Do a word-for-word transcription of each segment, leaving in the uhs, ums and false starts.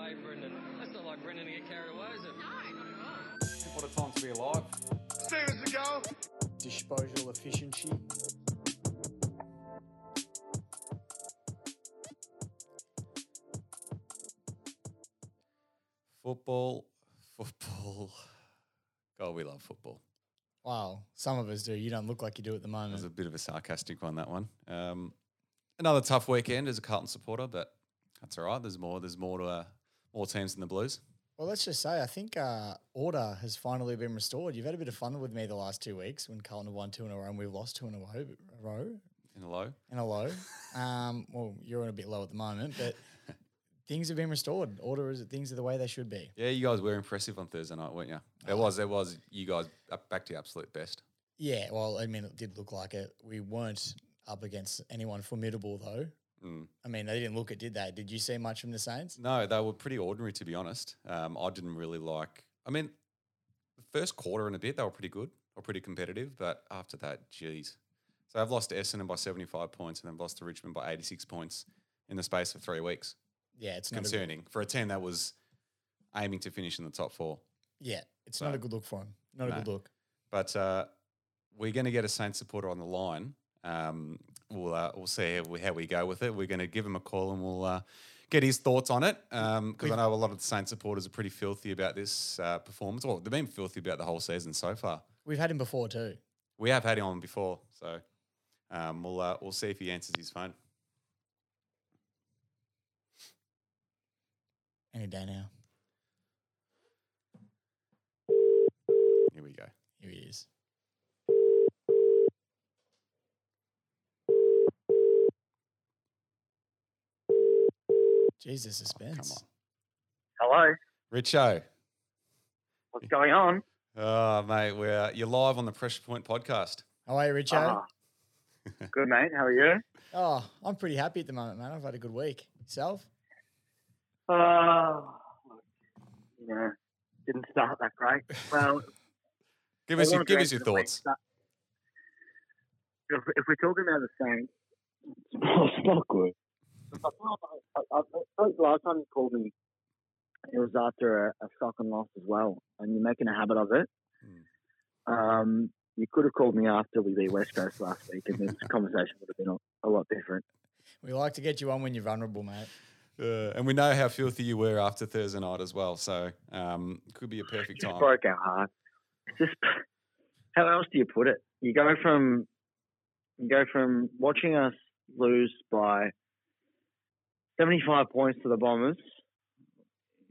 play, Brendan. Let's not like Brendan to get carried away, is it? No, not at all. What a time to be alive. Seconds to go. Disposal efficiency. Football, football. God, we love football. Wow, some of us do. You don't look like you do at the moment. It was a bit of a sarcastic one, that one. Um, another tough weekend as a Carlton supporter, but that's all right. There's more. There's more to uh, more teams than the Blues. Well, let's just say I think uh, order has finally been restored. You've had a bit of fun with me the last two weeks when Carlton have won two in a row and we've lost two in a row. In a low. In a low. um, well, you're in a bit low at the moment, but things have been restored. Order is things are the way they should be. Yeah, you guys were impressive on Thursday night, weren't you? There was, there was. You guys up back to your absolute best. Yeah, well, I mean, it did look like it. We weren't up against anyone formidable though. Mm. I mean, they didn't look it, did they? Did you see much from the Saints? No, they were pretty ordinary, to be honest. Um, I didn't really like. I mean, the first quarter and a bit, they were pretty good or pretty competitive, but after that, geez. So they've lost to Essendon by seventy-five points and then lost to Richmond by eighty-six points in the space of three weeks. Yeah, it's concerning not a good, for a team that was aiming to finish in the top four. Yeah, it's so, not a good look for him. Not no. a good look. But uh, we're going to get a Saints supporter on the line. Um, we'll uh, we'll see how we, how we go with it. We're going to give him a call and we'll uh, get his thoughts on it because um, I know a lot of the Saints supporters are pretty filthy about this uh, performance. Well, they've been filthy about the whole season so far. We've had him before too. We have had him on before, so um, we'll uh, we'll see if he answers his phone. Any day now. Here we go. Here he is. Jesus, suspense. Oh, come on. Hello. Richo. What's going on? Oh, mate, we're you're live on the Pressure Point podcast. How are you, Richo? Uh, good, mate. How are you? Oh, I'm pretty happy at the moment, man. I've had a good week. Yourself? Uh, you know, didn't start that great. Well, give us your, give us your thoughts. If, if we're talking about the Saints, it's not good. I, I, I, last time you called me, it was after a, a shock and loss as well, and you're making a habit of it. Hmm. Um, you could have called me after we beat West Coast last week, and this conversation would have been a, a lot different. We like to get you on when you're vulnerable, mate. Uh, and we know how filthy you were after Thursday night as well, so um, it could be a perfect time. It broke our heart. It's just, how else do you put it? You go from you go from watching us lose by seventy-five points to the Bombers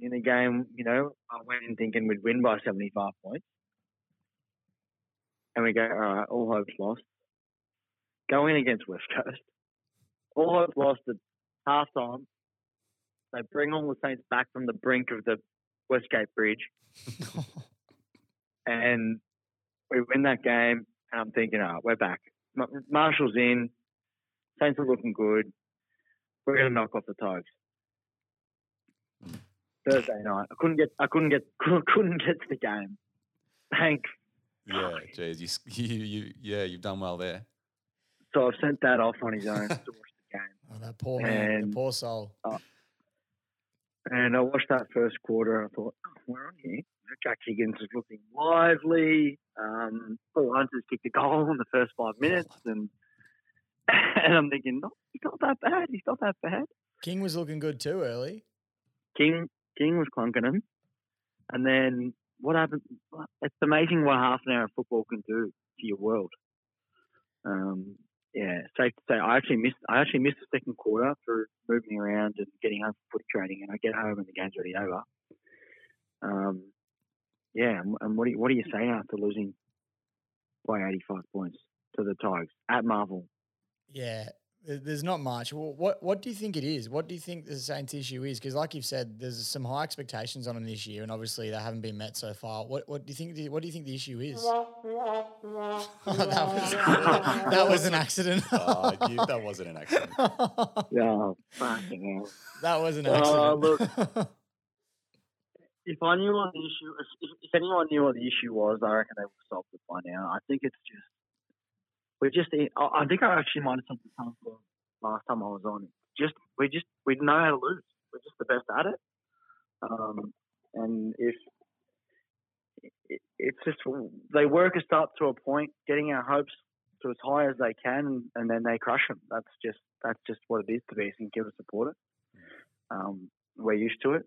in a game, you know, I went in thinking we'd win by seventy-five points. And we go, all right, all hope's lost. Go in against West Coast. All hope's lost at halftime. They bring all the Saints back from the brink of the Westgate Bridge. And we win that game. And I'm thinking, oh, we're back. Marshall's in. Saints are looking good. We're going to knock off the Tigers. Thursday night. I couldn't get I couldn't get, couldn't get to the game. Hank. Yeah, geez. You, you, you, yeah, you've done well there. So I've sent that off on his own to watch the game. Oh, that poor man. And, the poor soul. Uh, And I watched that first quarter and I thought, oh, we're on here. Jack Higgins is looking lively. Um, Paul Hunter's kicked a goal in the first five minutes. And and I'm thinking, no, he's not that bad. He's not that bad. King was looking good too early. King King was clunking him. And then what happened? It's amazing what half an hour of football can do to your world. Um, Yeah, safe to say. I actually missed. I actually missed the second quarter through moving around and getting home for footy training, and I get home and the game's already over. Um, yeah, and what do you, what do you say after losing by eighty-five points to the Tigers at Marvel? Yeah, there's not much. Well, what what do you think it is? What do you think the Saints' issue is? Because, like you've said, there's some high expectations on them this year, and obviously they haven't been met so far. What what do you think? What do you think the issue is? Oh, that, was, that was an accident. Oh, you, that wasn't an accident. Yeah, fucking hell. That was an accident. Oh, uh, look. If I knew what the issue, if, if anyone knew what the issue was, I reckon they would have solved it by now. I think it's just. We're just. I think I actually might have said the same thing last time I was on. Just we just we know how to lose. We're just the best at it. Um, and if it, it's just they work us up to a point, getting our hopes to as high as they can, and then they crush them. That's just that's just what it is to be a St Kilda supporter. Um, we're used to it.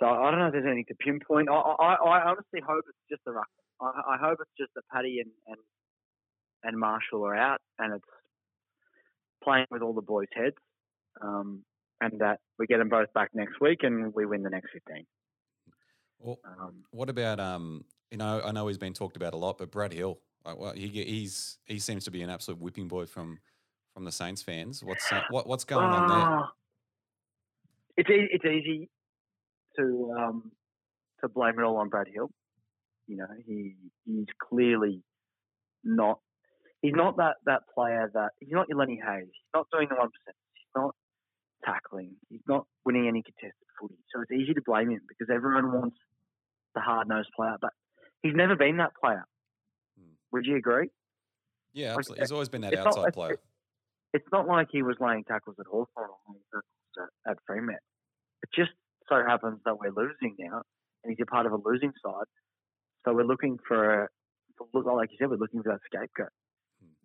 So I don't know if there's anything to pinpoint. I, I, I honestly hope it's just the ruck. I, I hope it's just that Paddy and, and and Marshall are out, and it's playing with all the boys' heads, um, and that we get them both back next week and we win the next fifteen. Well, um, what about um? You know, I know he's been talked about a lot, but Brad Hill, like, well, he he's he seems to be an absolute whipping boy from from the Saints fans. What's what, what's going uh, on there? It's it's easy to um to blame it all on Brad Hill. You know, he he's clearly not. He's not that, that player that – he's not your Lenny Hayes. He's not doing the one percent. He's not tackling. He's not winning any contested footy. So it's easy to blame him because everyone wants the hard-nosed player. But he's never been that player. Would you agree? Yeah, absolutely. Like, he's always been that outside not, player. It's, it's not like he was laying tackles at Hawthorn or laying tackles at, at Fremantle. It just so happens that we're losing now and he's a part of a losing side. So we're looking for – like you said, we're looking for that scapegoat.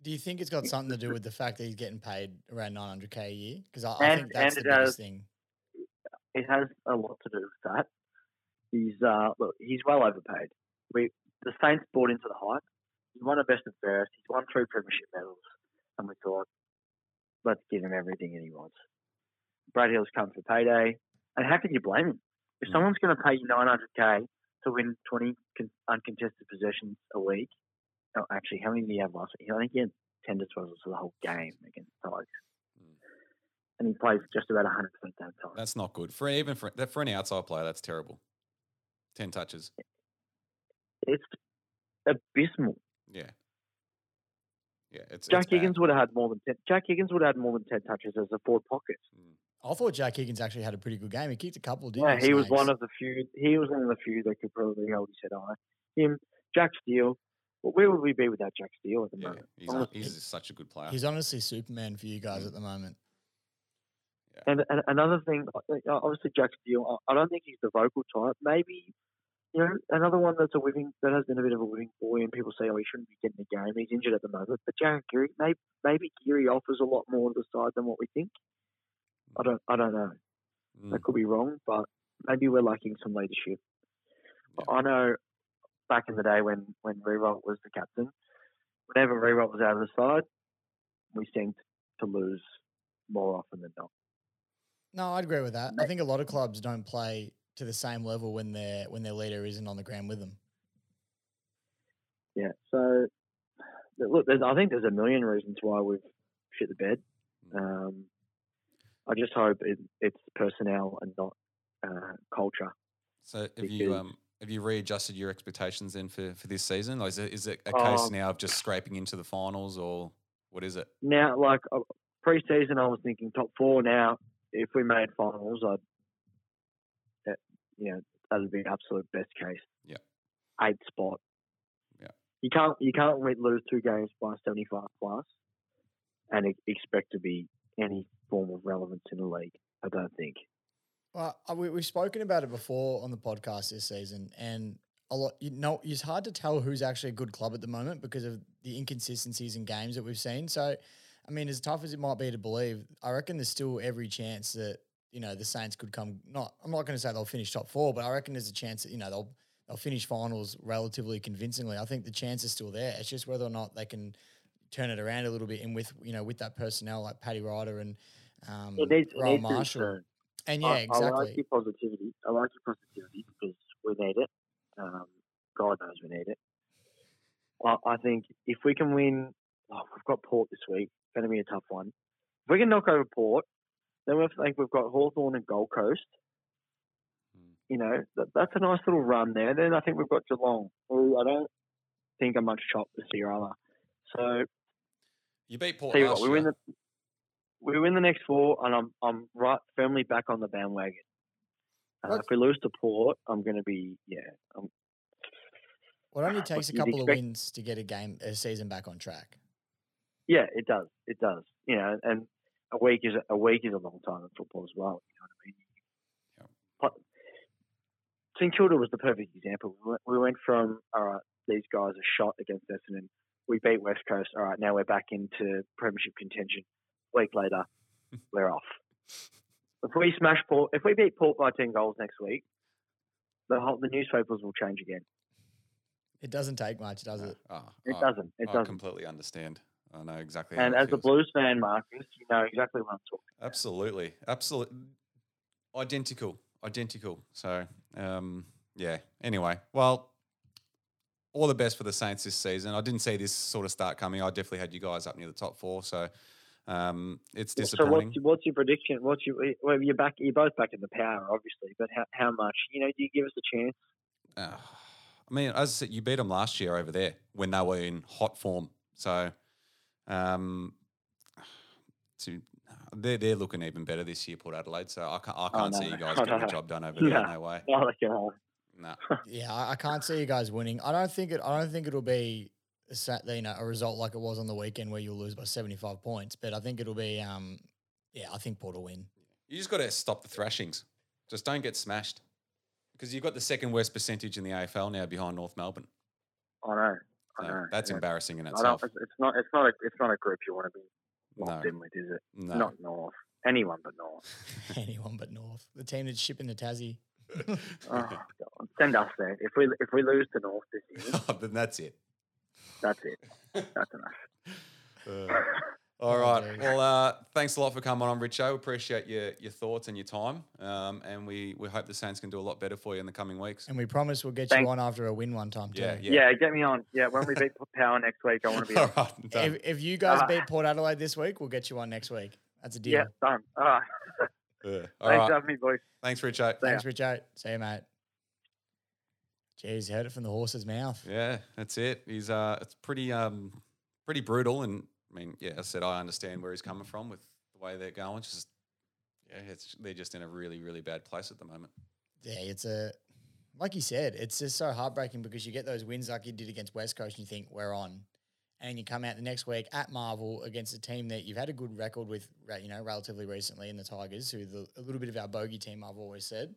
Do you think it's got something to do with the fact that he's getting paid around nine hundred K a year? Because I, I think that's the biggest has, thing. It has a lot to do with that. He's uh, look, he's well overpaid. We the Saints bought into the hype. He won a best and fairest. He's won three premiership medals, and we thought, let's give him everything that he wants. Brad Hill's come for payday, and how can you blame him? If someone's going to pay you nine hundred K to win twenty con- uncontested possessions a week. Oh, actually, how many did he have last week? I think he had ten to twelve for the whole game against the Bulldogs. Mm. And he plays just about one hundred percent of the time. That's not good. For even for, for an outside player, that's terrible. ten touches. It's abysmal. Yeah. Yeah, it's Jack it's Higgins would have had more than ten. Jack Higgins would have had more than ten touches as a forward pocket. Mm. I thought Jack Higgins actually had a pretty good game. He kicked a couple, didn't he? Yeah, he was one of the few. He was one of the few that could probably hold his head high. Him, Jack Steele. Well, where would we be without Jack Steele at the yeah, moment? He's, he's he, such a good player. He's honestly Superman for you guys mm. at the moment. Yeah. And, and another thing, obviously Jack Steele, I don't think he's the vocal type. Maybe, you know, another one that's a whipping, that has been a bit of a whipping boy and people say, oh, he shouldn't be getting the game. He's injured at the moment. But Jared Geary, maybe, maybe Geary offers a lot more to the side than what we think. I don't, I don't know. Mm. That could be wrong, but maybe we're lacking some leadership. Yeah. I know... Back in the day when, when Riewoldt was the captain, whenever Riewoldt was out of the side, we seemed to lose more often than not. No, I'd agree with that. I think a lot of clubs don't play to the same level when their when their leader isn't on the ground with them. Yeah, so look, there's, I think there's a million reasons why we've shit the bed. Um, I just hope it, it's personnel and not uh, culture. So if because, you um. Have you readjusted your expectations then for, for this season? Like, is it, is it a case um, now of just scraping into the finals or what is it? Now, like uh, pre-season, I was thinking top four. Now, if we made finals, I'd, that, you know, that would be absolute best case. Yeah. Eighth spot. Yeah. You can't you can't lose two games by seventy-five plus and expect to be any form of relevance in the league, I don't think. Well, we, we've spoken about it before on the podcast this season, and a lot. You know, it's hard to tell who's actually a good club at the moment because of the inconsistencies in games that we've seen. So, I mean, as tough as it might be to believe, I reckon there's still every chance that you know the Saints could come. Not, I'm not going to say they'll finish top four, but I reckon there's a chance that you know they'll they'll finish finals relatively convincingly. I think the chance is still there. It's just whether or not they can turn it around a little bit, and with you know with that personnel like Paddy Ryder and um, Rowan Marshall. And yeah, I, exactly. I like your positivity. I like your positivity because we need it. Um, God knows we need it. I, I think if we can win, oh, we've got Port this week. It's going to be a tough one. If we can knock over Port, then we think we've got Hawthorn and Gold Coast. Mm. You know, that, that's a nice little run there. Then I think we've got Geelong, who I don't think are much chopped this year either. So you beat Port. Last what, we year. Win the. We win the next four, and I'm I'm right firmly back on the bandwagon. Uh, if we lose to Port, I'm going to be yeah. I'm, well, it only takes uh, a couple expect- of wins to get a game a season back on track. Yeah, it does. It does. You know, and a week is a week is a long time in football as well. You know what I mean? Yeah. St Kilda was the perfect example. We went from, all right, these guys are shot against Essendon. We beat West Coast. All right, now we're back into premiership contention. A week later, we're off. If we smash Port, if we beat Port by ten goals next week, the whole, the newspapers will change again. It doesn't take much, does it? Uh, oh, it doesn't. It I doesn't. completely understand. I know exactly how And as feels. a Blues fan, Marcus, you know exactly what I'm talking about. Absolutely. Absolutely. Identical. Identical. So, um, yeah. Anyway, well, all the best for the Saints this season. I didn't see this sort of start coming. I definitely had you guys up near the top four, so um, it's disappointing. So what's, what's your prediction? What's your, well, you're, back, you're both back in the power, obviously, but how, how much? You know, do you give us a chance? Uh, I mean, as I said, you beat them last year over there when they were in hot form. So um, to, they're, they're looking even better this year, Port Adelaide. So I can't, I can't oh, no. see you guys getting the job done over there yeah. in no way. No, no. No. Yeah, I can't see you guys winning. I don't think it. I don't think it'll be a, you know, a result like it was on the weekend where you'll lose by seventy-five points. But I think it'll be. Um, yeah, I think Port will win. You just got to stop the thrashings. Just don't get smashed, because you've got the second worst percentage in the A F L now behind North Melbourne. I know. I so know. That's yeah. embarrassing in itself. It's not. It's not. A, it's not a group you want to be locked no. in with, is it? No. Not North. Anyone but North. Anyone but North. The team that's shipping the Tassie. Oh, God. Send us there. If we if we lose to North this year, oh, then that's it. That's it. That's enough. Uh, all right. Well, uh, thanks a lot for coming on, Richo. Appreciate your your thoughts and your time. Um, and we, we hope the Saints can do a lot better for you in the coming weeks. And we promise we'll get thanks. you on after a win one time too. Yeah, yeah. yeah get me on. Yeah, when we beat Power next week, I want to be on. Right, if, if you guys uh, beat Port Adelaide this week, we'll get you on next week. That's a deal. Yeah, done. All right. Uh, Thanks right. for having me, boys. Thanks, Richo. Thanks, Richo. See you, mate. Jeez, heard it from the horse's mouth. Yeah, that's it. He's uh, it's pretty um, pretty brutal, and I mean, yeah, I said I understand where he's coming from with the way they're going. It's just, yeah, it's they're just in a really, really bad place at the moment. Yeah, it's a like you said, it's just so heartbreaking because you get those wins like you did against West Coast, and you think we're on, and you come out the next week at Marvel against a team that you've had a good record with, you know, relatively recently in the Tigers, who the, a little bit of our bogey team, I've always said.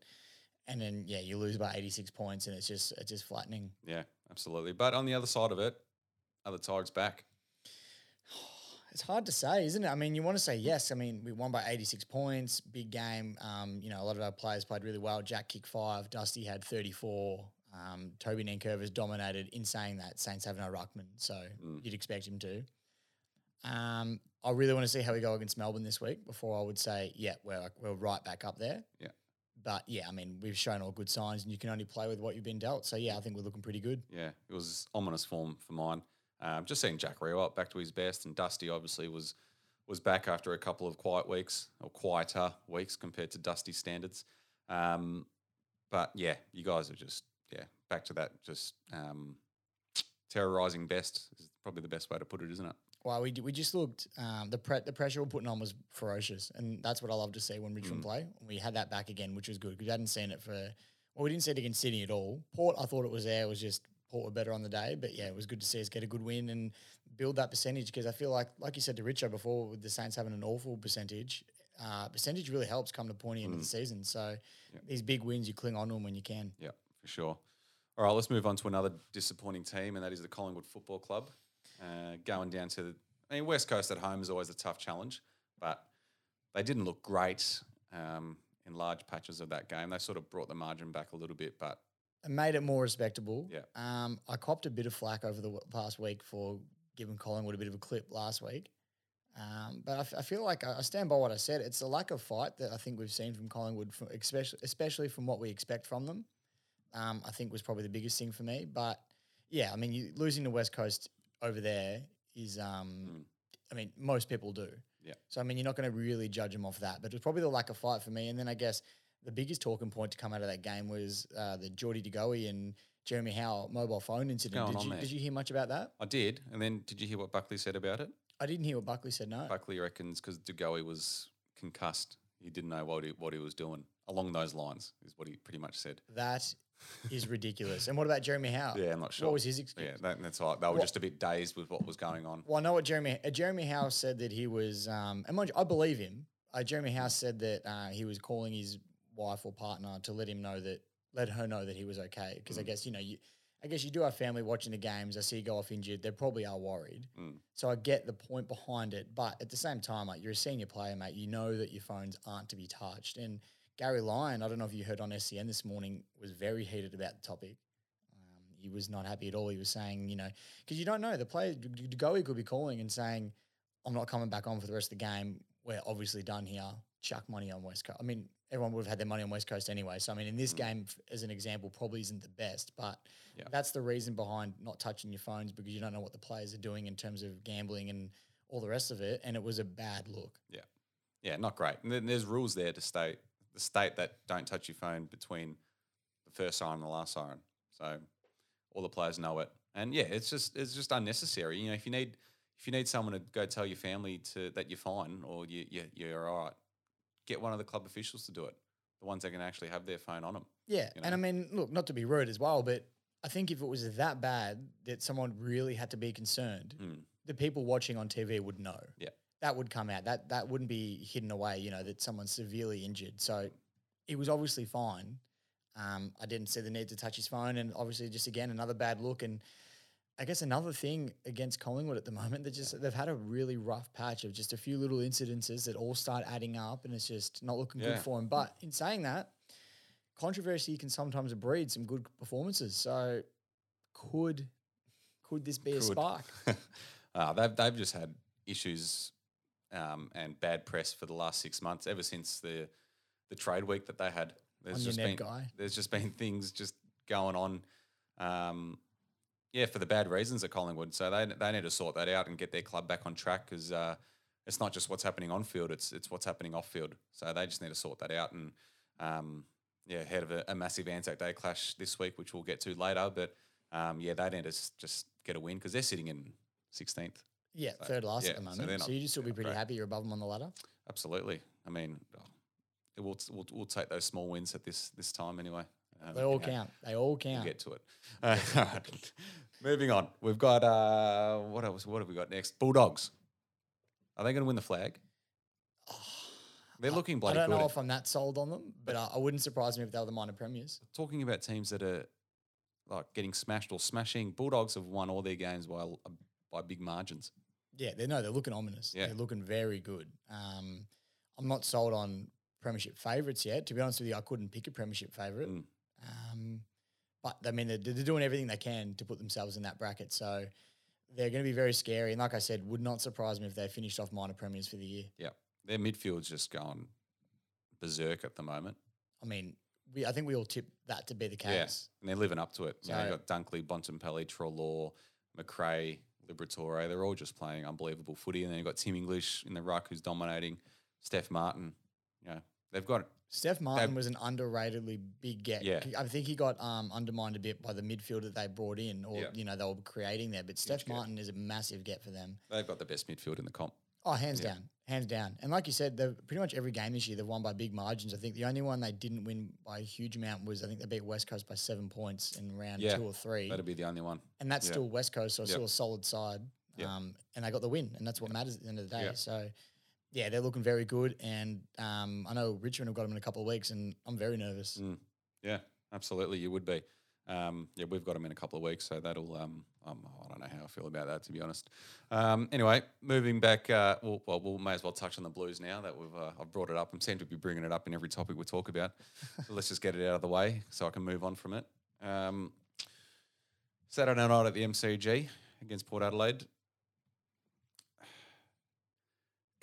And then, yeah, you lose by eighty-six points and it's just it's just flattening. Yeah, absolutely. But on the other side of it, are the Tigers back? It's hard to say, isn't it? I mean, you want to say yes. I mean, we won by eighty-six points, big game. Um, you know, a lot of our players played really well. Jack kicked five, Dusty had thirty-four. Um, Toby Nankervis dominated. In saying that, Saints have no ruckman, so mm. you'd expect him to. Um, I really want to see how we go against Melbourne this week before I would say, yeah, we're we're right back up there. Yeah, but yeah, I mean, we've shown all good signs, and you can only play with what you've been dealt. So yeah, I think we're looking pretty good. Yeah, it was ominous form for mine. Um, just seeing Jack Riewoldt back to his best, and Dusty obviously was was back after a couple of quiet weeks or quieter weeks compared to Dusty's standards. Um, but yeah, you guys are just. Yeah, back to that just um, terrorising best is probably the best way to put it, isn't it? Well, we we just looked um, – the pre- the pressure we're putting on was ferocious, and that's what I love to see when Richmond mm. play. We had that back again, which was good because we hadn't seen it for – well, we didn't see it against Sydney at all. Port, I thought it was there. It was just Port were better on the day, but, yeah, it was good to see us get a good win and build that percentage because I feel like, like you said to Richo before, with the Saints having an awful percentage, uh, percentage really helps come to pointy end mm. of the season. So yep. these big wins, you cling on to them when you can. Yeah. For sure. All right, let's move on to another disappointing team, and that is the Collingwood Football Club. Uh, going down to the I mean, West Coast at home is always a tough challenge, but they didn't look great um, in large patches of that game. They sort of brought the margin back a little bit, but it made it more respectable. Yeah. Um, I copped a bit of flack over the past week for giving Collingwood a bit of a clip last week, um, but I, f- I feel like I stand by what I said. It's the lack of fight that I think we've seen from Collingwood, from, especially, especially from what we expect from them. Um, I think was probably the biggest thing for me. But, yeah, I mean, you, losing to West Coast over there is um, mm. – I mean, most people do. Yeah. So, I mean, you're not going to really judge them off that. But it was probably the lack of fight for me. And then I guess the biggest talking point to come out of that game was uh, the Jordan De Goey and Jeremy Howe mobile phone incident. Did you, did you hear much about that? I did. And then did you hear what Buckley said about it? I didn't hear what Buckley said, no. Buckley reckons because De Goey was concussed. He didn't know what he, what he was doing. Along those lines is what he pretty much said. That – is ridiculous. And what about Jeremy Howe? Yeah, I'm not sure. What was his excuse? Yeah, that, that's like they were what? just a bit dazed with what was going on. Well, I know what Jeremy uh, Jeremy Howe said that he was, um, and mind you, I believe him. Uh, Jeremy Howe said that uh, he was calling his wife or partner to let him know that let her know that he was okay, because mm. I guess, you know, you I guess you do have family watching the games. I see you go off injured. They probably are worried. Mm. So I get the point behind it. But at the same time, like, you're a senior player, mate. You know that your phones aren't to be touched. And Gary Lyon, I don't know if you heard on S C N this morning, was very heated about the topic. Um, he was not happy at all. He was saying, you know, because you don't know. The player, De Goey could be calling and saying, I'm not coming back on for the rest of the game. We're obviously done here. Chuck money on West Coast. I mean, everyone would have had their money on West Coast anyway. So, I mean, in this mm. game, as an example, probably isn't the best, but yeah. that's the reason behind not touching your phones, because you don't know what the players are doing in terms of gambling and all the rest of it, and it was a bad look. Yeah, yeah, not great. And then there's rules there to state, the state that don't touch your phone between the first siren and the last siren. So all the players know it. And, yeah, it's just it's just unnecessary. You know, if you need if you need someone to go tell your family to that you're fine or you, you, you're all right, get one of the club officials to do it, the ones that can actually have their phone on them. Yeah, you know? And I mean, look, not to be rude as well, but I think if it was that bad that someone really had to be concerned, mm. the people watching on T V would know. Yeah. That would come out. That that wouldn't be hidden away, you know, that someone's severely injured. So it was obviously fine. Um, I didn't see the need to touch his phone, and obviously just, again, another bad look. And I guess another thing against Collingwood at the moment, they just they've had a really rough patch of just a few little incidences that all start adding up, and it's just not looking yeah. good for them. But in saying that, controversy can sometimes breed some good performances. So could could this be could. a spark? uh, they've they've just had issues um, and bad press for the last six months. Ever since the the trade week that they had, there's on just your been guy. there's just been things just going on. Um, Yeah, for the bad reasons at Collingwood. So they they need to sort that out and get their club back on track, because uh, it's not just what's happening on field, it's it's what's happening off field. So they just need to sort that out. And, um, yeah, ahead of a, a massive Anzac Day clash this week, which we'll get to later. But, um, yeah, they need to just get a win, because they're sitting in sixteenth. Yeah, so, third last yeah, at the moment. So, not, so you'd still be pretty great. happy you're above them on the ladder? Absolutely. I mean, we'll, we'll, we'll take those small wins at this this time anyway. Um, they all yeah. count. They all count. We'll get to it. Uh, all right. Moving on. We've got uh, what else? What have we got next? Bulldogs. Are they going to win the flag? Oh, They're looking bloody good. I don't know if I'm that sold on them, but I, I wouldn't surprise me if they were the minor premiers. Talking about teams that are like getting smashed or smashing, Bulldogs have won all their games by by big margins. Yeah, they no, they're looking ominous. Yeah. They're looking very good. Um, I'm not sold on premiership favourites yet. To be honest with you, I couldn't pick a premiership favourite. Mm. Um, but, I mean, they're, they're doing everything they can to put themselves in that bracket. So they're going to be very scary. And like I said, would not surprise me if they finished off minor premiers for the year. Yeah. Their midfield's just going berserk at the moment. I mean, we I think we all tipped that to be the case. Yes, yeah. And they're living up to it. So, you know, they've got Dunkley, Bontempelli, Treloar, McRae, Liberatore. They're all just playing unbelievable footy. And then you've got Tim English in the ruck who's dominating, Steph Martin, you know. They've got Steph Martin was an underratedly big get. Yeah. I think he got um, undermined a bit by the midfield that they brought in, or yeah. you know, they were creating there. But Steph Huge Martin get. is a massive get for them. They've got the best midfield in the comp. Oh, hands yeah. down, hands down. And like you said, they've pretty much every game this year they've won by big margins. I think the only one they didn't win by a huge amount was I think they beat West Coast by seven points in round yeah. two or three. That'd be the only one. And that's yeah. still West Coast, so yep. still a solid side. Yep. Um, and they got the win, and that's what yep. matters at the end of the day. Yep. So. Yeah, they're looking very good, and um, I know Richmond have got them in a couple of weeks, and I'm very nervous. Mm. Yeah, absolutely, you would be. Um, yeah, we've got them in a couple of weeks, so that'll um, – um, I don't know how I feel about that, to be honest. Um, anyway, moving back uh, – well, well, we may as well touch on the Blues now that we've uh, I've brought it up. I seem to be bringing it up in every topic we talk about. So let's just get it out of the way so I can move on from it. Um, Saturday night at the M C G against Port Adelaide.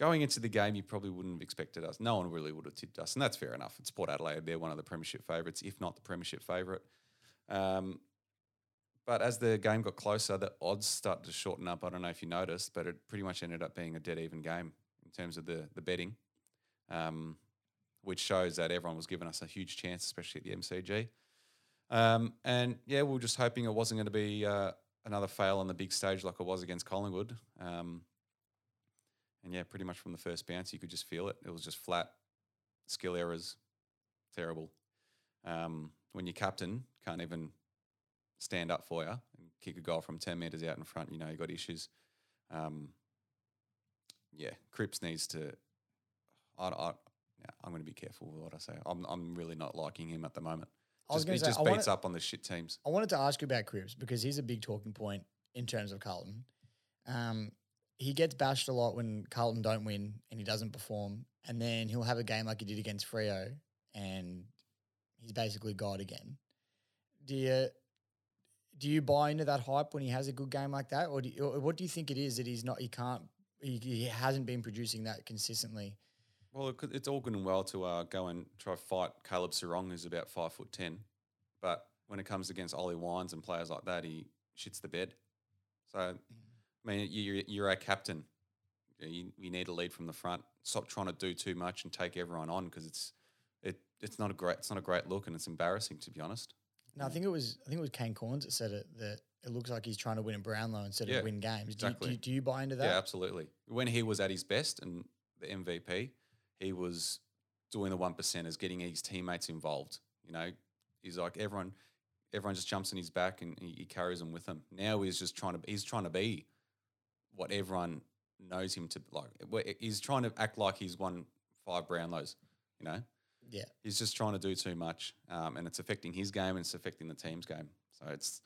Going into the game, you probably wouldn't have expected us. No one really would have tipped us, and that's fair enough. It's Port Adelaide. They're one of the premiership favourites, if not the premiership favourite. Um, but as the game got closer, the odds started to shorten up. I don't know if you noticed, but it pretty much ended up being a dead even game in terms of the, the betting, um, which shows that everyone was giving us a huge chance, especially at the M C G. Um, and, yeah, we were just hoping it wasn't going to be uh, another fail on the big stage like it was against Collingwood. Um And, yeah, pretty much from the first bounce, you could just feel it. It was just flat, skill errors, terrible. Um, when your captain can't even stand up for you and kick a goal from ten metres out in front, you know, you've got issues. Um, yeah, Cripps needs to I, – I, yeah, I'm going to be careful with what I say. I'm, I'm really not liking him at the moment. I was going to say, just beats wanted, up on the shit teams. I wanted to ask you about Cripps because he's a big talking point in terms of Carlton. Um, he gets bashed a lot when Carlton don't win and he doesn't perform, and then he'll have a game like he did against Freo and he's basically God again. Do you do you buy into that hype when he has a good game like that, or, do you, or what do you think it is that he's not? He can't. He, he hasn't been producing that consistently. Well, it's all good and well to uh, go and try to fight Caleb Sarong, who's about five foot ten, but when it comes against Ollie Wines and players like that, he shits the bed. So, I mean, you're, you're our captain. You, you need to lead from the front. Stop trying to do too much and take everyone on because it's it it's not a great it's not a great look and it's embarrassing, to be honest. No, I think it was I think it was Kane Corns that said it, that it looks like he's trying to win in Brownlow instead yeah, of win games. Exactly. Do, do, do you buy into that? Yeah, absolutely. When he was at his best and the M V P. He was doing the one percenters, getting his teammates involved. You know, he's like everyone. Everyone just jumps on his back and he, he carries them with him. Now he's just trying to. He's trying to be what everyone knows him to like. He's trying to act like he's won five Brownlows. You know. Yeah. He's just trying to do too much, um, and it's affecting his game and it's affecting the team's game. So it's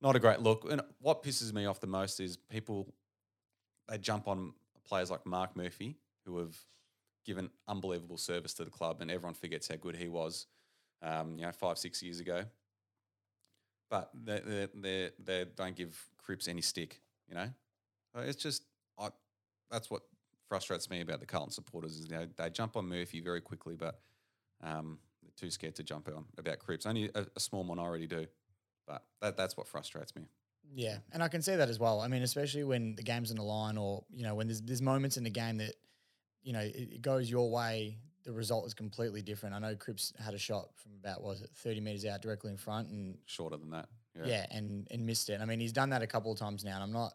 not a great look. And what pisses me off the most is people. They jump on players like Mark Murphy, who have given unbelievable service to the club, and everyone forgets how good he was, um, you know, five, six years ago. But they they they, they don't give Cripps any stick, you know. So it's just I, that's what frustrates me about the Carlton supporters is you know, they jump on Murphy very quickly, but um, they're too scared to jump on about Cripps. Only a, a small minority do, but that that's what frustrates me. Yeah, and I can see that as well. I mean, especially when the game's on the line, or you know, when there's there's moments in the game that, you know, it goes your way, the result is completely different. I know Cripps had a shot from about, what was it, thirty metres out directly in front and shorter than that. Yeah, yeah and, and missed it. And I mean, he's done that a couple of times now, and I'm not,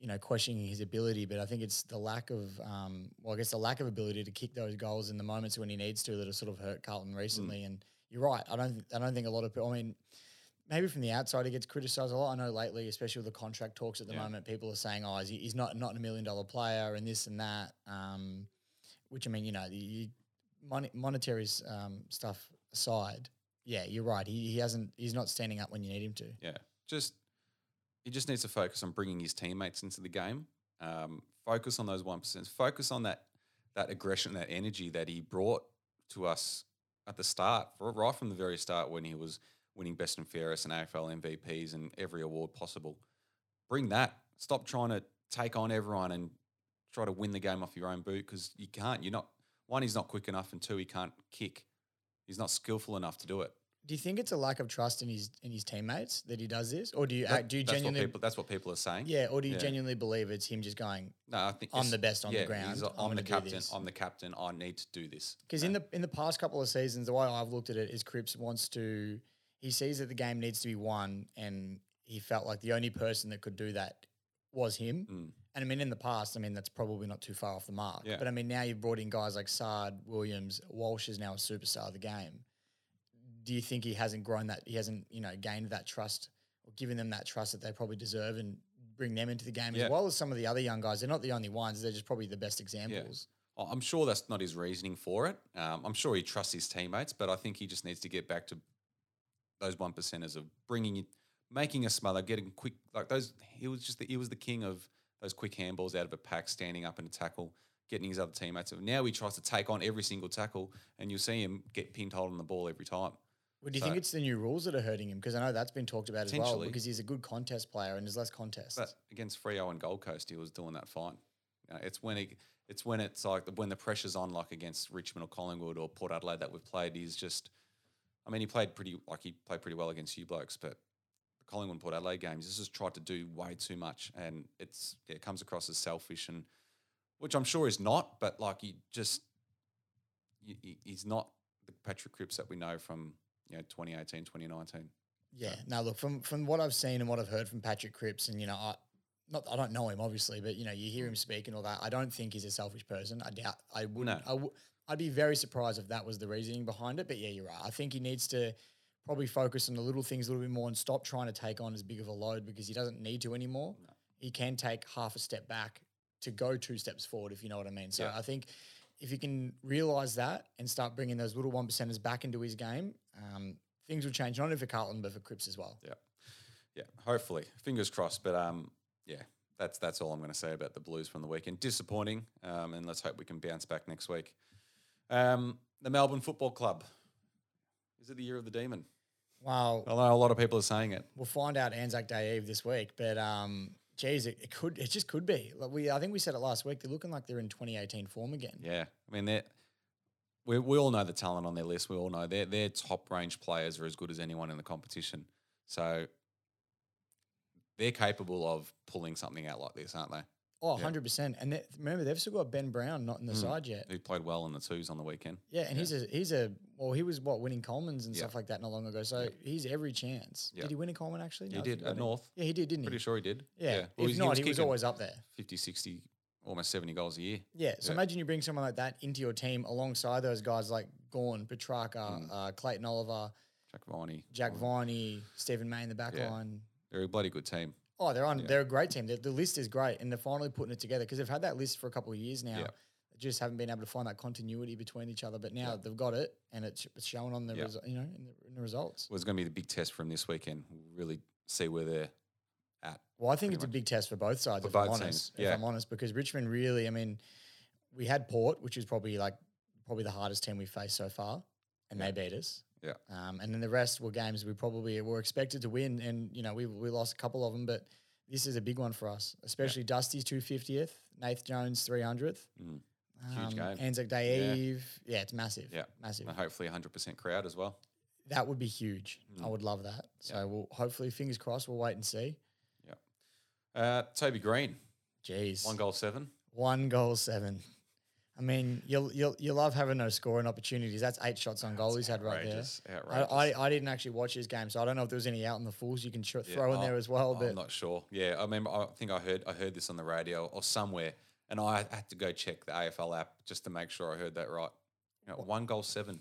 you know, questioning his ability, but I think it's the lack of, um, well, I guess the lack of ability to kick those goals in the moments when he needs to that have sort of hurt Carlton recently. Mm. And you're right. I don't I don't think a lot of people, I mean, maybe from the outside he gets criticised a lot. I know lately, especially with the contract talks at the yeah. moment, people are saying, oh, he's not not a million-dollar player and this and that, um, which, I mean, you know, you, mon- monetary um, stuff aside, yeah, you're right. He he hasn't – he's not standing up when you need him to. Yeah, just – he just needs to focus on bringing his teammates into the game, um, focus on those one percent, focus on that, that aggression, that energy that he brought to us at the start, right from the very start when he was – winning best and fairest and A F L M V Ps and every award possible. Bring that. Stop trying to take on everyone and try to win the game off your own boot because you can't. You're not one, he's not quick enough, and two, he can't kick. He's not skillful enough to do it. Do you think it's a lack of trust in his in his teammates that he does this, or do you that, do you that's genuinely? What people, that's what people are saying. Yeah, or do you yeah. genuinely believe it's him just going? No, I think I'm the best on yeah, the ground. He's, I'm, I'm the captain. I'm the captain. I need to do this because in the in the past couple of seasons, the way I've looked at it is Cripps wants to. He sees that the game needs to be won, and he felt like the only person that could do that was him. Mm. And, I mean, in the past, I mean, that's probably not too far off the mark. Yeah. But, I mean, now you've brought in guys like Sard, Williams, Walsh is now a superstar of the game. Do you think he hasn't grown that – he hasn't, you know, gained that trust or given them that trust that they probably deserve and bring them into the game yeah. as well as some of the other young guys? They're not the only ones. They're just probably the best examples. Yeah. I'm sure that's not his reasoning for it. Um, I'm sure he trusts his teammates, but I think he just needs to get back to – those one percenters of bringing it, making a smother, getting quick like those. He was just the, he was the king of those quick handballs out of a pack, standing up in a tackle, getting his other teammates. Now he tries to take on every single tackle, and you'll see him get pinholed on the ball every time. Well, do you so, think it's the new rules that are hurting him? Because I know that's been talked about as well. Because he's a good contest player, and there's less contests. But against Freo and Gold Coast, he was doing that fine. You know, it's when he, it's when it's like when the pressure's on, like against Richmond or Collingwood or Port Adelaide that we've played, he's just. I mean, he played pretty like he played pretty well against you blokes, but the Collingwood and Port Adelaide games, this has tried to do way too much, and it's yeah, it comes across as selfish, and which I'm sure is not, but like he just he, he's not the Patrick Cripps that we know from you know twenty eighteen, twenty nineteen. Yeah, so. No, look from from what I've seen and what I've heard from Patrick Cripps, and you know, I not I don't know him obviously, but you know, you hear him speak and all that. I don't think he's a selfish person. I doubt I wouldn't. No. I w- I'd be very surprised if that was the reasoning behind it. But, yeah, you're right. I think he needs to probably focus on the little things a little bit more and stop trying to take on as big of a load because he doesn't need to anymore. No. He can take half a step back to go two steps forward, if you know what I mean. So yeah. I think if he can realise that and start bringing those little one percenters back into his game, um, things will change, not only for Carlton but for Cripps as well. Yeah, yeah. Hopefully, fingers crossed. But um, yeah, that's that's all I'm going to say about the Blues from the weekend. Disappointing. Um, and let's hope we can bounce back next week. Um, the Melbourne Football Club. Is it the year of the demon? Wow. I know a lot of people are saying it. We'll find out Anzac Day Eve this week, but um, geez, it, it could. It just could be. Like we, I think we said it last week. They're looking like they're in twenty eighteen form again. Yeah, I mean they're. We we all know the talent on their list. We all know their their top range players are as good as anyone in the competition. So they're capable of pulling something out like this, aren't they? Oh, one hundred percent. Yeah. And they, remember, they've still got Ben Brown not in the mm. side yet. He played well in the twos on the weekend. Yeah, and yeah. he's a he's a well, he was what winning Coleman's and yeah. stuff like that not long ago. So yeah. he's every chance. Yeah. Did he win a Coleman actually? No, he did at North. Yeah, he did, didn't Pretty he? Pretty sure he did. Yeah, yeah. Well, if he, not, he was, he was always up there. fifty, sixty. Almost seventy goals a year. Yeah, so yeah. imagine you bring someone like that into your team alongside those guys like Gawn, Petrarca, mm. uh, Clayton Oliver, Jack Viney, Jack Viney, Stephen May in the back yeah. line. They're a bloody good team. Oh, they're on. Yeah. They're a great team. They're, the list is great, and they're finally putting it together because they've had that list for a couple of years now. Yeah. They just haven't been able to find that continuity between each other, but now yeah. they've got it, and it's shown on the yeah. resu- you know in the, in the results. Well, it's going to be the big test from this weekend. We'll really see where they're. At, well, I think it's much. a big test for both sides, for if, both I'm honest, yeah. if I'm honest, because Richmond really, I mean, we had Port, which is probably like probably the hardest team we've faced so far, and yeah. they beat us. Yeah. Um, and then the rest were games we probably were expected to win, and, you know, we we lost a couple of them, but this is a big one for us, especially yeah. Dusty's two hundred fiftieth, Nath Jones' three hundredth. Mm. Um, Huge game. Anzac Day yeah. Eve. Yeah, it's massive. Yeah. Massive. And hopefully one hundred percent crowd as well. That would be huge. Mm. I would love that. So yeah. we'll hopefully, fingers crossed, we'll wait and see. Uh, Toby Greene. Jeez. One goal seven. One goal seven. I mean, you'll you'll you love having no scoring opportunities. That's eight shots on goal he's had right there. Outrageous. I, I I didn't actually watch his game, so I don't know if there was any out in the fools you can sh- yeah, throw in I'm, there as well. But I'm not sure. Yeah, I mean, I think I heard I heard this on the radio or somewhere, and I had to go check the A F L app just to make sure I heard that right. You know, one goal seven.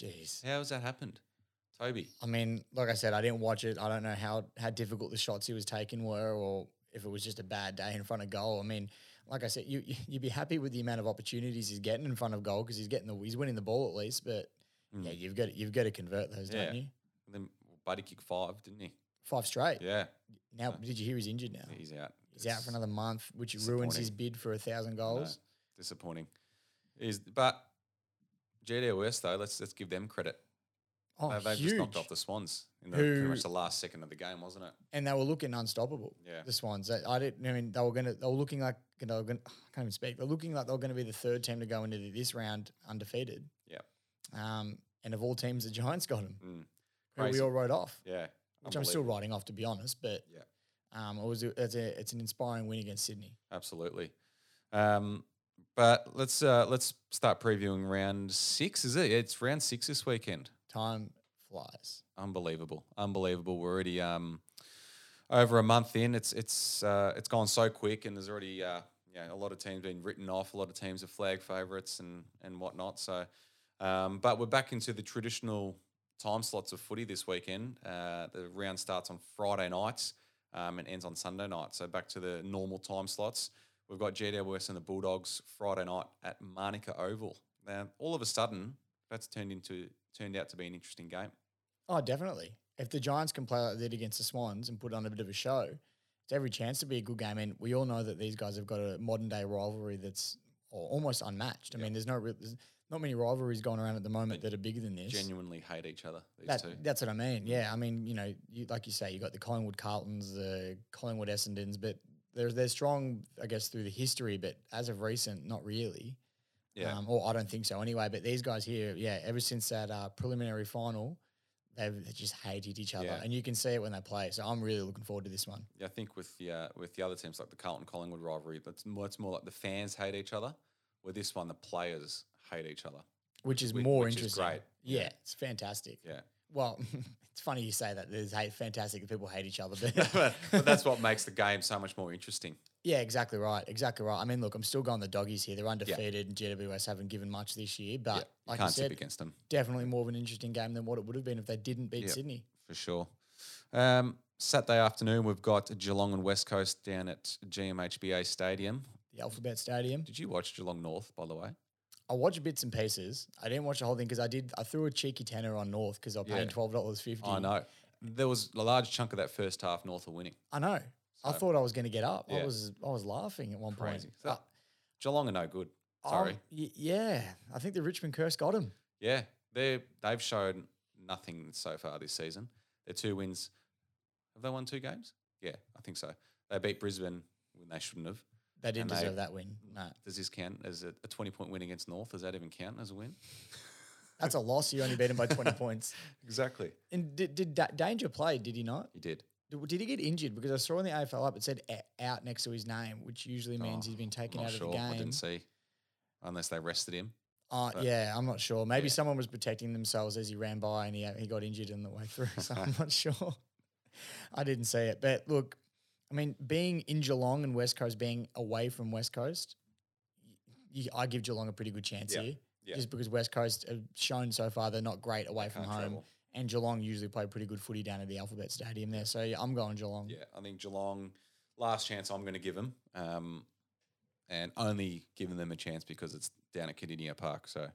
Jeez. How has that happened? Toby. I mean, like I said, I didn't watch it. I don't know how how difficult the shots he was taking were, or if it was just a bad day in front of goal. I mean, like I said, you, you'd be happy with the amount of opportunities he's getting in front of goal because he's getting the he's winning the ball at least. But mm. yeah, you've got to, you've got to convert those, yeah. don't you? And then Buddy kicked five, didn't he? Five straight. Yeah. Now, no. did you hear he's injured now? Yeah, he's out. He's it's out for another month, which ruins his bid for a thousand goals. No, disappointing. Is but G W S though, let's let's give them credit. Oh, uh, they've huge. just knocked off the Swans in the, Who, pretty much the last second of the game, wasn't it? And they were looking unstoppable. Yeah, the Swans. They, I didn't. I mean, they were going to. They were looking like. They were gonna, I can't even speak. They're looking like they were going to be the third team to go into this round undefeated. Yeah. Um, and of all teams, the Giants got them. Mm. Who we all wrote off. Yeah. Which I'm still writing off, to be honest. But yeah. Um, it was a, it's a it's an inspiring win against Sydney. Absolutely. Um. But let's uh let's start previewing round six. Is it? Yeah, it's round six this weekend. Time flies. Unbelievable. Unbelievable. We're already um, over a month in. It's it's uh, it's gone so quick, and there's already uh, yeah, a lot of teams been written off. A lot of teams are flag favourites and, and whatnot. So, um, but we're back into the traditional time slots of footy this weekend. Uh, the round starts on Friday nights um, and ends on Sunday night. So back to the normal time slots. We've got G W S and the Bulldogs Friday night at Marnica Oval. Now, all of a sudden, that's turned into... turned out to be an interesting game. Oh, definitely. If the Giants can play like they did against the Swans and put on a bit of a show, it's every chance to be a good game. And we all know that these guys have got a modern-day rivalry that's almost unmatched. I yeah. mean, there's no real, there's not many rivalries going around at the moment they that are bigger than this. Genuinely hate each other, these that, two. That's what I mean, yeah. I mean, you know, you, like you say, you got the Collingwood Carltons, the Collingwood Essendons, but they're, they're strong, I guess, through the history, but as of recent, not really. Yeah. Um, or I don't think so anyway, but these guys here, yeah, ever since that uh, preliminary final, they've they just hated each other, yeah. and you can see it when they play. So I'm really looking forward to this one. Yeah, I think with the uh, with the other teams like the Carlton-Collingwood rivalry, that's more, it's more like the fans hate each other. With this one, the players hate each other, which is which, more which interesting. Which is great. Yeah, yeah, it's fantastic. Yeah. Well, it's funny you say that. There's hate, fantastic that people hate each other, but, but, but that's what makes the game so much more interesting. Yeah, exactly right. Exactly right. I mean, look, I'm still going the doggies here. They're undefeated, yeah. and G W S haven't given much this year. But yeah, you like can't I said, tip against them. Definitely more of an interesting game than what it would have been if they didn't beat yeah, Sydney. For sure. Um, Saturday afternoon, we've got Geelong and West Coast down at G M H B A Stadium. The Alphabet Stadium. Did you watch Geelong North, by the way? I watched bits and pieces. I didn't watch the whole thing because I did. I threw a cheeky tenner on North because I was yeah. paying twelve dollars fifty. I know. There was a large chunk of that first half North were winning. I know. So, I thought I was going to get up. Yeah. I was I was laughing at one Crazy. point. So, uh, Geelong are no good. Sorry. Um, y- yeah. I think the Richmond curse got them. Yeah. They're, they've shown nothing so far this season. Their two wins. Have they won two games? Yeah, I think so. They beat Brisbane when they shouldn't have. They didn't deserve they, that win. No. Does this count as a twenty-point win against North? Does that even count as a win? That's a loss. You only beat him by twenty points. Exactly. And did, did da- Danger play, did he not? He did. did. Did he get injured? Because I saw in the A F L up it said out next to his name, which usually means oh, he's been taken out sure. of the game. I didn't see, unless they rested him. Uh, yeah, I'm not sure. Maybe yeah. someone was protecting themselves as he ran by and he he got injured on the way through, so I'm not sure. I didn't see it. But, look, I mean, being in Geelong and West Coast, being away from West Coast, you, I give Geelong a pretty good chance yeah. here. Yeah. Just because West Coast have shown so far they're not great away from home. Travel. And Geelong usually play pretty good footy down at the Alphabet Stadium there. So, yeah, I'm going Geelong. Yeah, I think Geelong, last chance I'm going to give them. Um, and only giving them a chance because it's down at Cadinia Park. So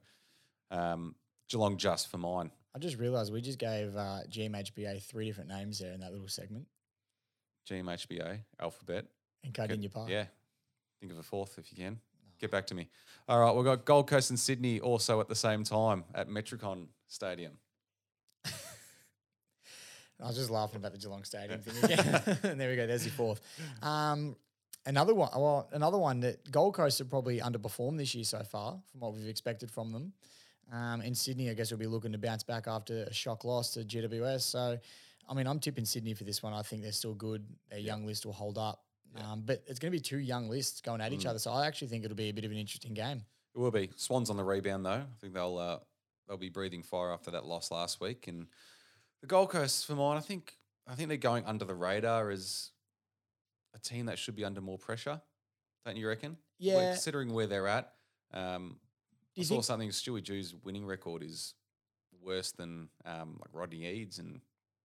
um, Geelong just for mine. I just realised we just gave uh, G M H B A three different names there in that little segment. G M H B A, Alphabet. And Cadinia Park. Yeah. Think of a fourth if you can. No. Get back to me. All right, we've got Gold Coast and Sydney also at the same time at Metricon Stadium. I was just laughing about the Geelong Stadium thing again. And there we go. There's your fourth. Um, Another one, well, another one that Gold Coast have probably underperformed this year so far from what we've expected from them. Um, and Sydney, I guess, will be looking to bounce back after a shock loss to G W S. So, I mean, I'm tipping Sydney for this one. I think they're still good. Their yeah. young list will hold up. Yeah. Um, but it's going to be two young lists going at mm. each other. So I actually think it'll be a bit of an interesting game. It will be. Swans on the rebound, though. I think they'll uh, they'll be breathing fire after that loss last week. And the Gold Coast, for mine, I think I think they're going under the radar as a team that should be under more pressure, don't you reckon? Yeah. Well, considering where they're at, um, I saw think- something, Stewie Jew's winning record is worse than um, like Rodney Eads and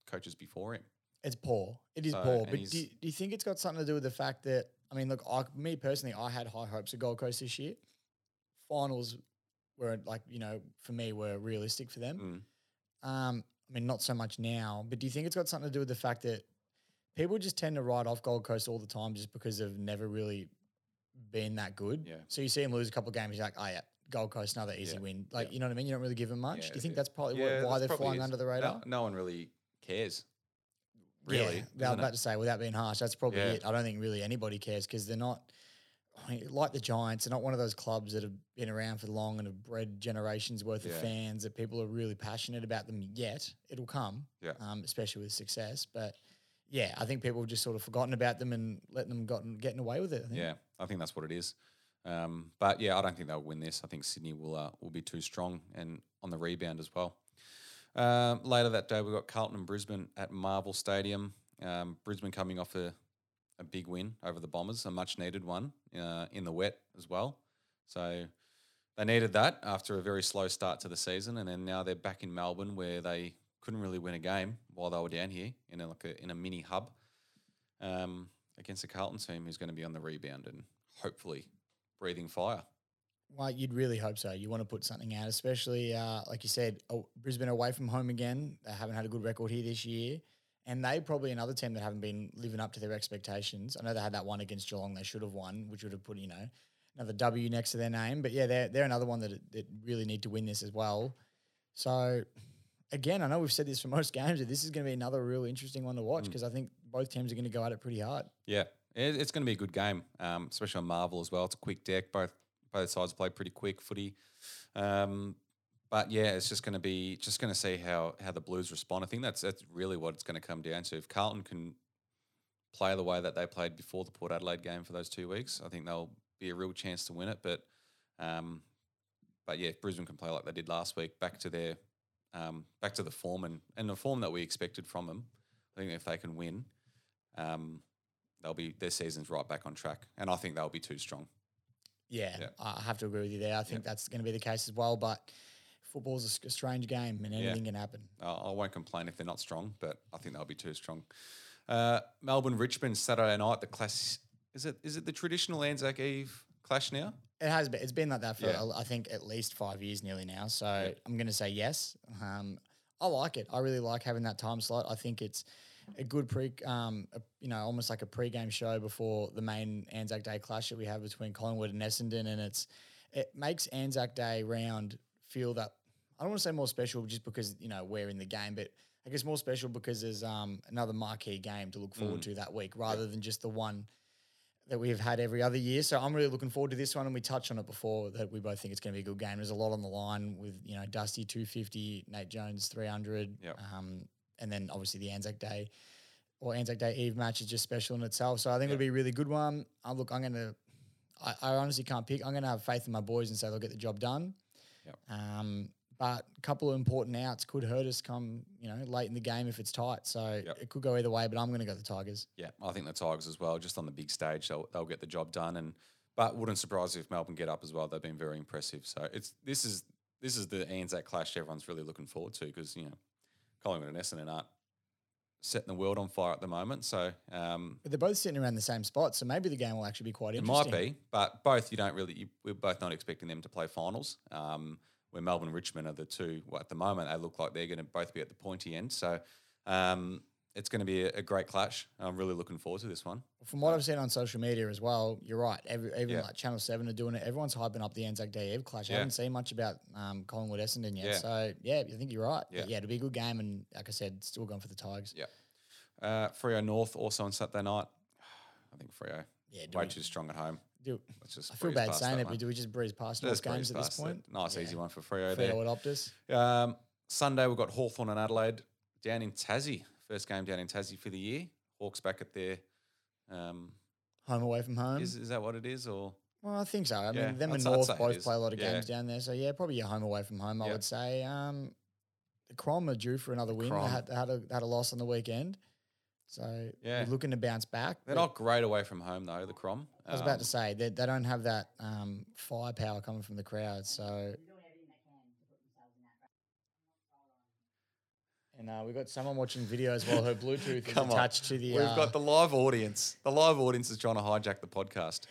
coaches before him. It's poor. It is so, poor. But do you, do you think it's got something to do with the fact that, I mean, look, I, me personally, I had high hopes of Gold Coast this year. Finals were like, you know, for me were realistic for them. Mm. Um, I mean, not so much now, but do you think it's got something to do with the fact that people just tend to ride off Gold Coast all the time just because they've never really been that good. Yeah. So you see them lose a couple of games, you're like, oh, yeah, Gold Coast, another easy yeah. win. Like, yeah. you know what I mean? You don't really give them much. Yeah, Do you think yeah. that's probably yeah, why that's they're probably flying is. under the radar? No, no one really cares, really. Yeah, I was about it? to say, without being harsh, that's probably yeah. it. I don't think really anybody cares because they're not, I mean, like the Giants, they're not one of those clubs that have been around for long and have bred generations worth yeah. of fans that people are really passionate about them yet. It'll come, yeah. um, especially with success, but... Yeah, I think people have just sort of forgotten about them and letting them gotten getting away with it. I think. Yeah, I think that's what it is. Um, but, yeah, I don't think they'll win this. I think Sydney will uh, will be too strong and on the rebound as well. Um, later that day, we've got Carlton and Brisbane at Marvel Stadium. Um, Brisbane coming off a, a big win over the Bombers, a much-needed one uh, in the wet as well. So they needed that after a very slow start to the season, and then now they're back in Melbourne where they – couldn't really win a game while they were down here in a, like a, in a mini hub um, against a Carlton team who's going to be on the rebound and hopefully breathing fire. Well, you'd really hope so. You want to put something out, especially, uh, like you said, oh, Brisbane away from home again. They haven't had a good record here this year. And they probably another team that haven't been living up to their expectations. I know they had that one against Geelong they should have won, which would have put, you know, another W next to their name. But, yeah, they're, they're another one that, that really need to win this as well. So... Again, I know we've said this for most games, but this is going to be another real interesting one to watch because mm. I think both teams are going to go at it pretty hard. Yeah, it's going to be a good game, um, especially on Marvel as well. It's a quick deck. Both both sides play pretty quick footy. Um, but, yeah, it's just going to be just going to see how how the Blues respond. I think that's that's really what it's going to come down to. If Carlton can play the way that they played before the Port Adelaide game for those two weeks, I think they'll be a real chance to win it. But, um, but yeah, if Brisbane can play like they did last week, back to their – Um, back to the form and, and the form that we expected from them. I think if they can win, um, they'll be their season's right back on track, and I think they'll be too strong. Yeah, yeah. I have to agree with you there. I think yeah. that's going to be the case as well. But football's a strange game, and anything yeah. can happen. I won't complain if they're not strong, but I think they'll be too strong. Uh, Melbourne Richmond Saturday night. The class is it is it the traditional Anzac Eve clash now? It has been. It's been like that for, yeah. I think, at least five years nearly now. So yeah. I'm going to say yes. Um, I like it. I really like having that time slot. I think it's a good pre, um, a, you know, almost like a pre-game show before the main Anzac Day clash that we have between Collingwood and Essendon, and it's it makes Anzac Day round feel that, I don't want to say more special just because, you know, we're in the game, but I guess more special because there's um, another marquee game to look forward mm. to that week rather yep. than just the one that we've had every other year. So I'm really looking forward to this one, and we touched on it before that we both think it's going to be a good game. There's a lot on the line with, you know, Dusty two fifty, Nate Jones three hundred, yep. um, and then obviously the Anzac Day or Anzac Day Eve match is just special in itself. So I think yep. it'll be a really good one. I look, I'm going to – I honestly can't pick. I'm going to have faith in my boys and say they'll get the job done. Yep. Um, but a couple of important outs could hurt us come, you know, late in the game if it's tight. So yep. it could go either way, but I'm going to go the Tigers. Yeah, I think the Tigers as well. Just on the big stage, they'll, they'll get the job done. And but wouldn't surprise you if Melbourne get up as well. They've been very impressive. So it's this is this is the Anzac clash everyone's really looking forward to because, you know, Collingwood and Essendon aren't setting the world on fire at the moment. So um, but they're both sitting around the same spot, so maybe the game will actually be quite interesting. It might be, but both you don't really you, – we're both not expecting them to play finals. Um where Melbourne and Richmond are the two, well, at the moment, they look like they're going to both be at the pointy end. So um, it's going to be a, a great clash. I'm really looking forward to this one. From what I've seen on social media as well, you're right. Every, even yeah. like Channel seven are doing it. Everyone's hyping up the Anzac Day Eve clash. Yeah. I haven't seen much about um, Collingwood Essendon yet. Yeah. So, yeah, I think you're right. Yeah. But yeah, it'll be a good game. And like I said, still going for the Tigers. Yeah. Uh, Freo North also on Saturday night. I think Freo. Yeah, way we, too strong at home. Do, Let's just I feel bad saying that, but do we just breeze past those games at this point? It. Nice, yeah. easy one for Freo there. Freo at Optus. Um, Sunday we've got Hawthorn and Adelaide down in Tassie. First game down in Tassie for the year. Hawks back at their um, home away from home. Is, is that what it is? Or well, I think so. I yeah, mean, them I'd, and North both play a lot of yeah. games down there, so yeah, probably your home away from home. I yeah. would say. Um, the Crom are due for another win. They had, they had a had a loss on the weekend. So yeah. looking to bounce back. They're not great away from home though, the Crom. Um, I was about to say, they, they don't have that um, firepower coming from the crowd. So And uh, we've got someone watching videos while her Bluetooth is attached on. to the... We've uh, got the live audience. The live audience is trying to hijack the podcast.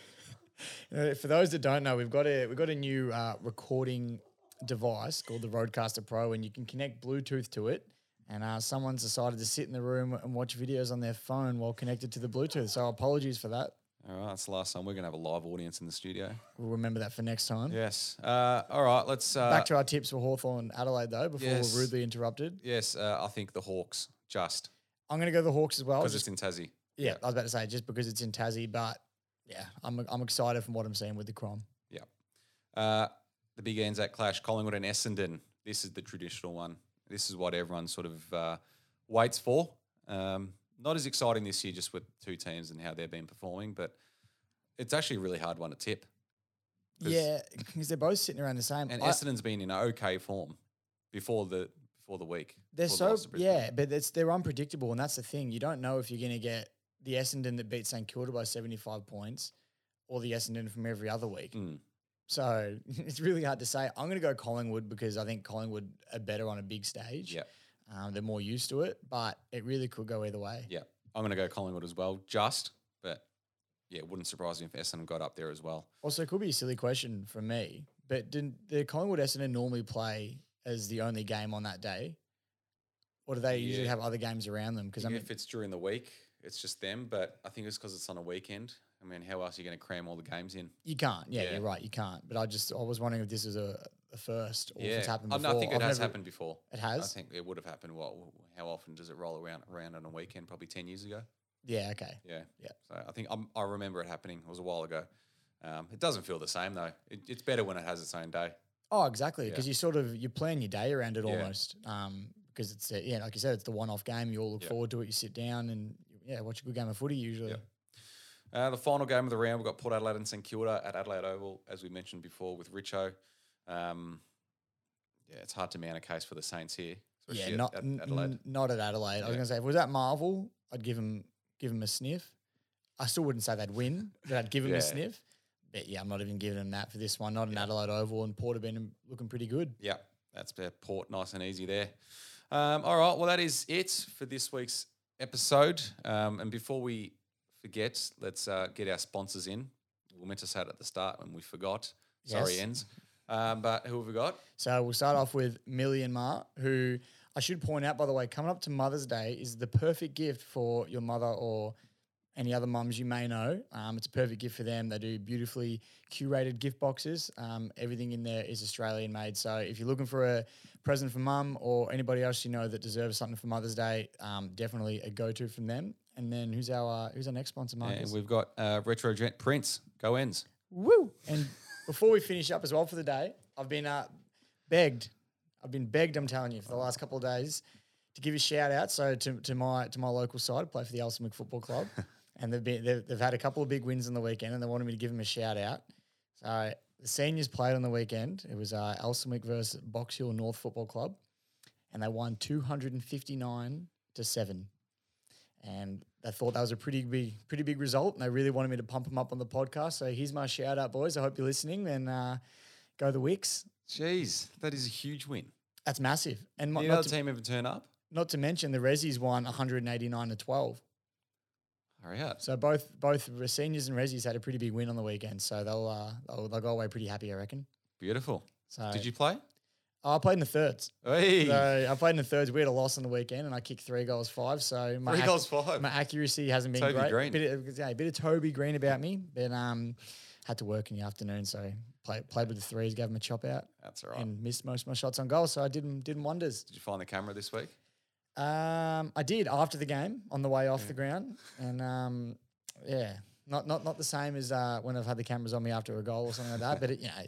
For those that don't know, we've got a, we've got a new uh, recording device called the Rodecaster Pro, and you can connect Bluetooth to it. And uh, someone's decided to sit in the room and watch videos on their phone while connected to the Bluetooth. So apologies for that. All right, that's the last time we're going to have a live audience in the studio. We'll remember that for next time. Yes. Uh, all right, let's... Uh, Back to our tips for Hawthorn Adelaide, though, before yes. we're rudely interrupted. Yes, uh, I think the Hawks, just. I'm going to go the Hawks as well. Because it's in Tassie. Yeah, yeah, I was about to say, just because it's in Tassie. But, yeah, I'm I'm excited from what I'm seeing with the Crom. Yeah. Uh, the big Anzac clash, Collingwood and Essendon. This is the traditional one. This is what everyone sort of uh, waits for. Um, not as exciting this year just with two teams and how they've been performing, but it's actually a really hard one to tip. Cause, yeah, because they're both sitting around the same. And I, Essendon's been in okay form before the before the week. They're so – yeah, but it's, they're unpredictable, and that's the thing. You don't know if you're going to get the Essendon that beat St Kilda by seventy-five points or the Essendon from every other week. Mm. So it's really hard to say. I'm going to go Collingwood because I think Collingwood are better on a big stage. Yeah, um, they're more used to it, but it really could go either way. Yeah, I'm going to go Collingwood as well, just. But, yeah, it wouldn't surprise me if Essendon got up there as well. Also, it could be a silly question from me, but did the Collingwood Essendon normally play as the only game on that day? Or do they yeah. usually have other games around them? Because I mean, if it's during the week, it's just them, but I think it's because it's on a weekend. I mean, how else are you going to cram all the games in? You can't. Yeah, yeah, you're right. You can't. But I just, I was wondering if this is a, a first or yeah. if it's happened before. I think it I've has never... happened before. It has? I think it would have happened. Well, how often does it roll around around on a weekend? Probably ten years ago. Yeah, okay. Yeah. Yeah. So I think I'm, I remember it happening. It was a while ago. Um, it doesn't feel the same though. It, it's better when it has its own day. Oh, exactly. Because yeah. you sort of, you plan your day around it yeah. almost. Um, because it's, a, yeah, like you said, it's the one-off game. You all look yeah. forward to it. You sit down and, yeah, watch a good game of footy usually. Yeah. Uh, the final game of the round, we've got Port Adelaide and St Kilda at Adelaide Oval, as we mentioned before with Richo. Um, yeah, it's hard to mount a case for the Saints here. Yeah, not at Adelaide. N- not at Adelaide. Yeah. I was going to say, if it was at Marvel, I'd give them, give them a sniff. I still wouldn't say they'd win, but I'd give them yeah. a sniff. But, yeah, I'm not even giving them that for this one. Not in yeah. Adelaide Oval, and Port have been looking pretty good. Yeah, that's Port, nice and easy there. Um, all right, well, that is it for this week's episode. Um, and before we... forget, let's uh, get our sponsors in. we're meant to say it at the start and we forgot. Sorry, yes. Enz. Um, but who have we got? So we'll start off with Millie and Ma, who I should point out, by the way, coming up to Mother's Day is the perfect gift for your mother or any other mums you may know. Um, it's a perfect gift for them. They do beautifully curated gift boxes. Um, everything in there is Australian made. So if you're looking for a present for mum or anybody else you know that deserves something for Mother's Day, um, definitely a go-to from them. And then who's our uh, who's our next sponsor, Marcus? And we've got uh, Retrojet Prince. Go Ends. Woo! And before we finish up as well for the day, I've been uh, begged. I've been begged, I'm telling you, for the last couple of days to give a shout out. So to, to my to my local side, I play for the Alstonwick Football Club. And they've, been, they've they've had a couple of big wins on the weekend, and they wanted me to give them a shout out. So the seniors played on the weekend. It was uh, Alstonwick versus Box Hill North Football Club, and they won two fifty-nine to seven. And they thought that was a pretty big, pretty big result, and they really wanted me to pump them up on the podcast. So here's my shout out, boys. I hope you're listening. And uh, go the Wicks. Jeez, that is a huge win. That's massive. And did another team ever turn up? Not to mention the Rezzies won one eighty-nine to twelve. So both both seniors and Rezzies had a pretty big win on the weekend, so they'll uh, they'll, they'll go away pretty happy, I reckon. Beautiful. So did you play? I played in the thirds. Hey. So I played in the thirds. We had a loss on the weekend, and I kicked three goals five. So my three ac- goals five. My accuracy hasn't been Toby great. Green. Bit of, yeah, a bit of Toby Greene about me, but um, had to work in the afternoon, so played played with the threes, gave him a chop out. That's all right. And missed most of my shots on goal, so I didn't didn't wonders. Did you find the camera this week? Um, I did after the game on the way off yeah. the ground, and um, yeah, not not not the same as uh, when I've had the cameras on me after a goal or something like that. But it, you know,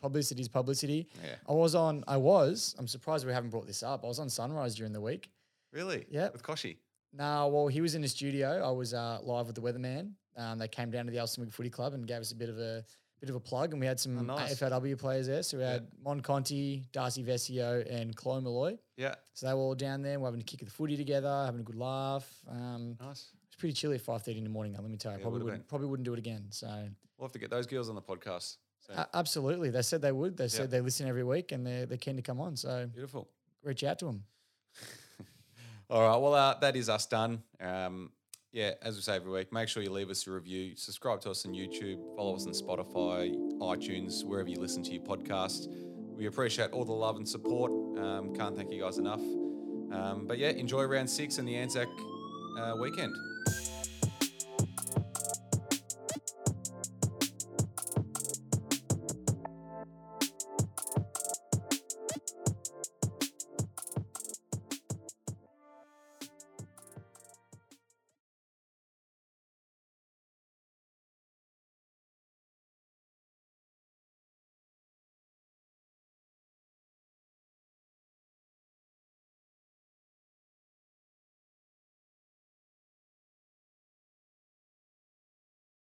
publicity is publicity. Yeah. I was on. I was. I'm surprised we haven't brought this up. I was on Sunrise during the week. Really? Yeah. With Koshy? No. Well, he was in the studio. I was uh, live with the weatherman. Um, they came down to the Alstonwick Footy Club and gave us a bit of a bit of a plug, and we had some oh, nice. A F L W players there. So we had yep. Mon Conti, Darcy Vesio, and Chloe Malloy. Yeah. So they were all down there. We're having a kick of the footy together, having a good laugh. Um, nice. It's pretty chilly at five thirty in the morning. Though, let me tell you, yeah, probably wouldn't been. probably wouldn't do it again. So we'll have to get those girls on the podcast. So. Uh, absolutely, they said they would. They said yep. they listen every week and they're they're keen to come on. So beautiful. Reach out to them. All right. Well, uh, that is us done. Um, Yeah, as we say every week, make sure you leave us a review, subscribe to us on YouTube, follow us on Spotify, iTunes, wherever you listen to your podcast. We appreciate all the love and support. Um, can't thank you guys enough. Um, but yeah, enjoy round six and the Anzac uh, weekend.